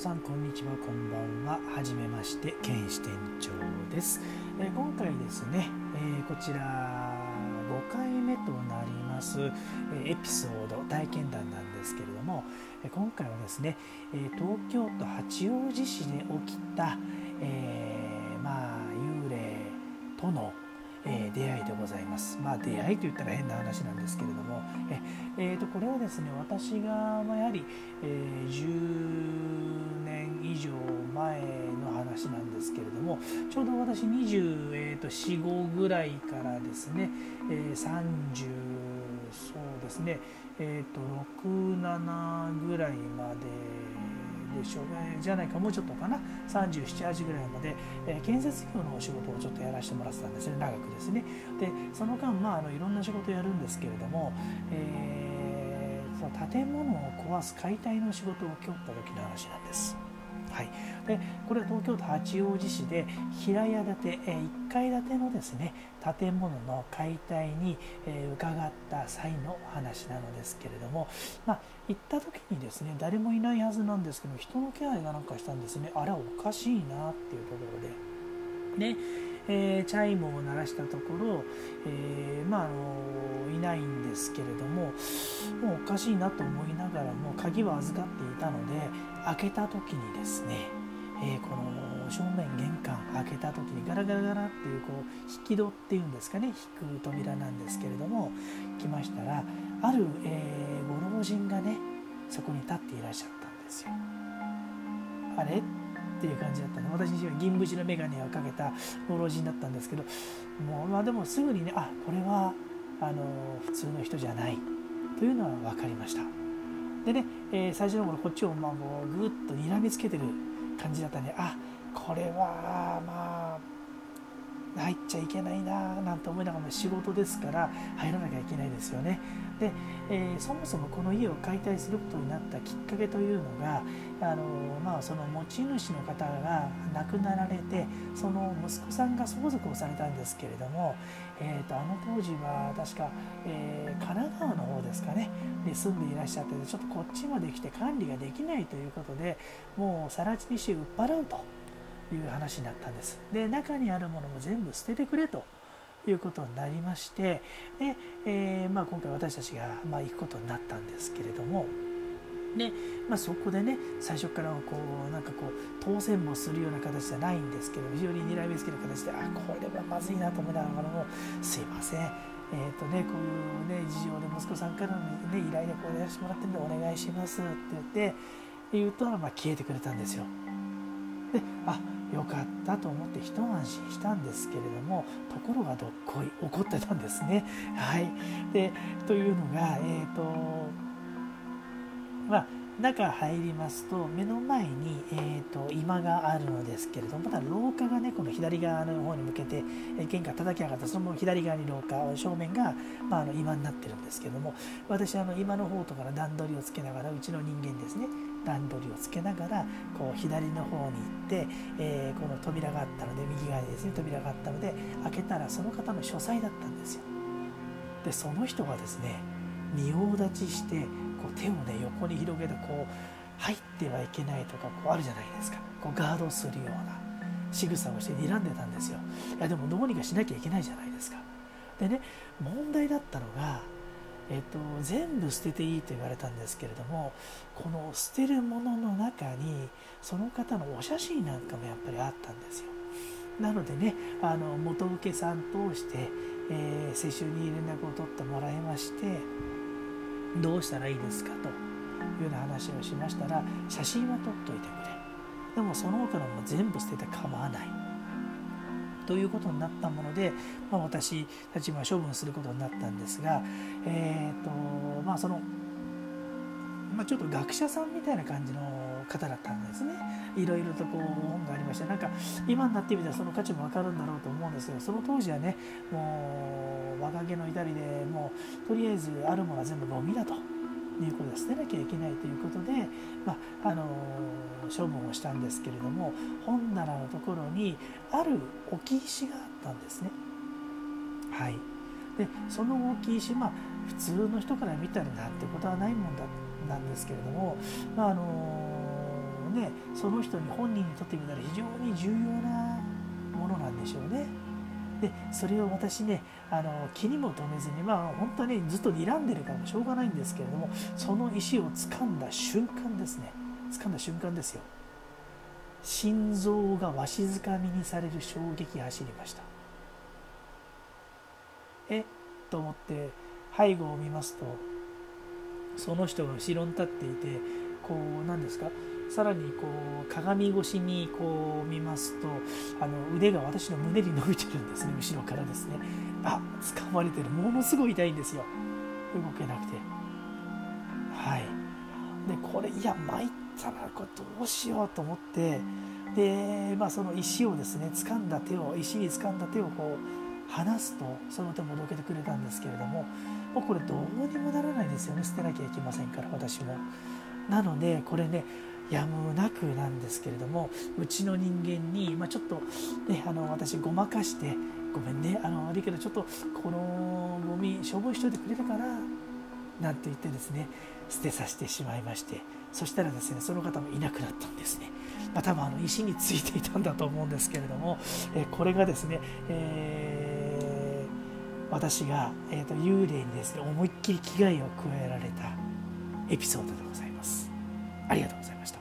皆さんこんにちは、こんばんは。はじめまして、剣士店長です。今回ですね、こちら5回目となりますエピソード体験談なんですけれども、今回はですね、東京都八王子市で起きた、幽霊との出会いでございます。出会いと言ったら変な話なんですけれども、これはですね、私がやはり、10年以上前の話なんですけれども、ちょうど私24、5ぐらいからですね、30そうですね、6、7ぐらいまでじゃないか、もうちょっとかな、37、8ぐらいまで、建設業のお仕事をちょっとやらせてもらってたんですね、長くですね。でその間、いろんな仕事をやるんですけれども、建物を壊す解体の仕事を請け負った時の話なんです。でこれは東京都八王子市で平屋建て、1階建てのですね、建物の解体に、伺った際の話なのですけれども、行った時にですね、誰もいないはずなんですけど、人の気配がなんかしたんですね。あら、おかしいなっていうところで、チャイムを鳴らしたところ、いないんですけれども、もうおかしいなと思いながらも鍵は預かっていたので、開けた時にですね、この正面玄関開けた時にガラガラガラっていう、引き戸っていうんですかね、引く扉なんですけれども、来ましたら、ある、ご老人がね、そこに立っていらっしゃったんですよ。あれっていう感じだったの。私自身は銀縁の眼鏡をかけたご老人だったんですけど、もうでもすぐにね、これは普通の人じゃないというのは分かりました。でね、最初の頃こっちをもうぐっと睨みつけてる感じだったんで、これは入っちゃいけないななんて思いながら、仕事ですから入らなきゃいけないですよね。で、そもそもこの家を解体することになったきっかけというのが、その持ち主の方が亡くなられて、その息子さんが相続をされたんですけれども、あの当時は確か、神奈川の方ですかね、で住んでいらっしゃって、ちょっとこっちまで来て管理ができないということで、もう更地にして売っ払うという話になったんです。で、中にあるものも全部捨ててくれということになりまして、で、今回私たちが、行くことになったんですけれども、で、そこでね、最初から当選もするような形じゃないんですけど、非常に睨みつける形で、これはまずいなと思いながらも、すいません、こういうね事情で息子さんからの、依頼でこうやらせてもらってるんでお願いしますって言うと、消えてくれたんですよ。で、よかったと思って一安心したんですけれども、ところがどっこい怒ってたんですね。で、というのが、中入りますと、目の前に、居間があるのですけれども、廊下がね、この左側の方に向けて、玄関叩き上がった、その左側に廊下、正面が、居間になってるんですけれども、私は居間の方とか段取りをつけながら、うちの人間ですね、段取りをつけながら左の方に行って、この扉があったので、右側にですね扉があったので開けたら、その方の書斎だったんですよ。で、その人がですね、仁王立ちして、手をね横に広げて、入ってはいけないとかあるじゃないですか、ガードするような仕草をして睨んでたんですよ。いや、でもどうにかしなきゃいけないじゃないですか。でね、問題だったのが、全部捨てていいと言われたんですけれども、この捨てるものの中にその方のお写真なんかもやっぱりあったんですよ。なのでね、元請けさん通して、世襲に連絡を取ってもらいまして、どうしたらいいですかというような話をしましたら、写真は撮っといてくれ、でもその他のも全部捨てて構わないということになったもので、私たちは処分することになったんですが、ちょっと学者さんみたいな感じの方だったんですね。いろいろと本がありまして、今になってみたらその価値も分かるんだろうと思うんですけど、その当時はね、もう若気の至りで、もうとりあえずあるものは全部ゴミだということで、捨てなきゃいけないということで、処分をしたんですけれども、本棚のところにある置き石があったんですね。で、その置き石、普通の人から見たらなんてことはないもんだなんですけれども、のね、その人に本人にとってみたら非常に重要なものなんでしょうね。でそれを私ね気にも留めずに、まあ本当にずっと睨んでるからしょうがないんですけれども、その石を掴んだ瞬間ですね、掴んだ瞬間ですよ、心臓がわしづかみにされる衝撃が走りました。えっと思って背後を見ますと、その人が後ろに立っていて、こう何ですか、さらにこう鏡越しにこう見ますと、腕が私の胸に伸びてるんですね、後ろからですね。あ、掴まれてる、ものすごい痛いんですよ、動けなくて。はい。でこれ、いや参ったな、これどうしようと思って、でまあその石をですね、掴んだ手を、石に掴んだ手をこう離すと、その手もどけてくれたんですけれども、もうこれどうにもならないですよね、捨てなきゃいけませんから、私も。なのでこれね、やむなくなんですけれども、うちの人間に、まあ、ちょっと、ね、私ごまかして、ごめんね、悪いけどちょっとこのゴミ処分しといてくれるかななんて言ってですね、捨てさせてしまいまして、そしたらですね、その方もいなくなったんですね。まあ、多分石についていたんだと思うんですけれども、これがですね、私が、幽霊にですね、思いっきり危害を加えられたエピソードでございます。ありがとうございました。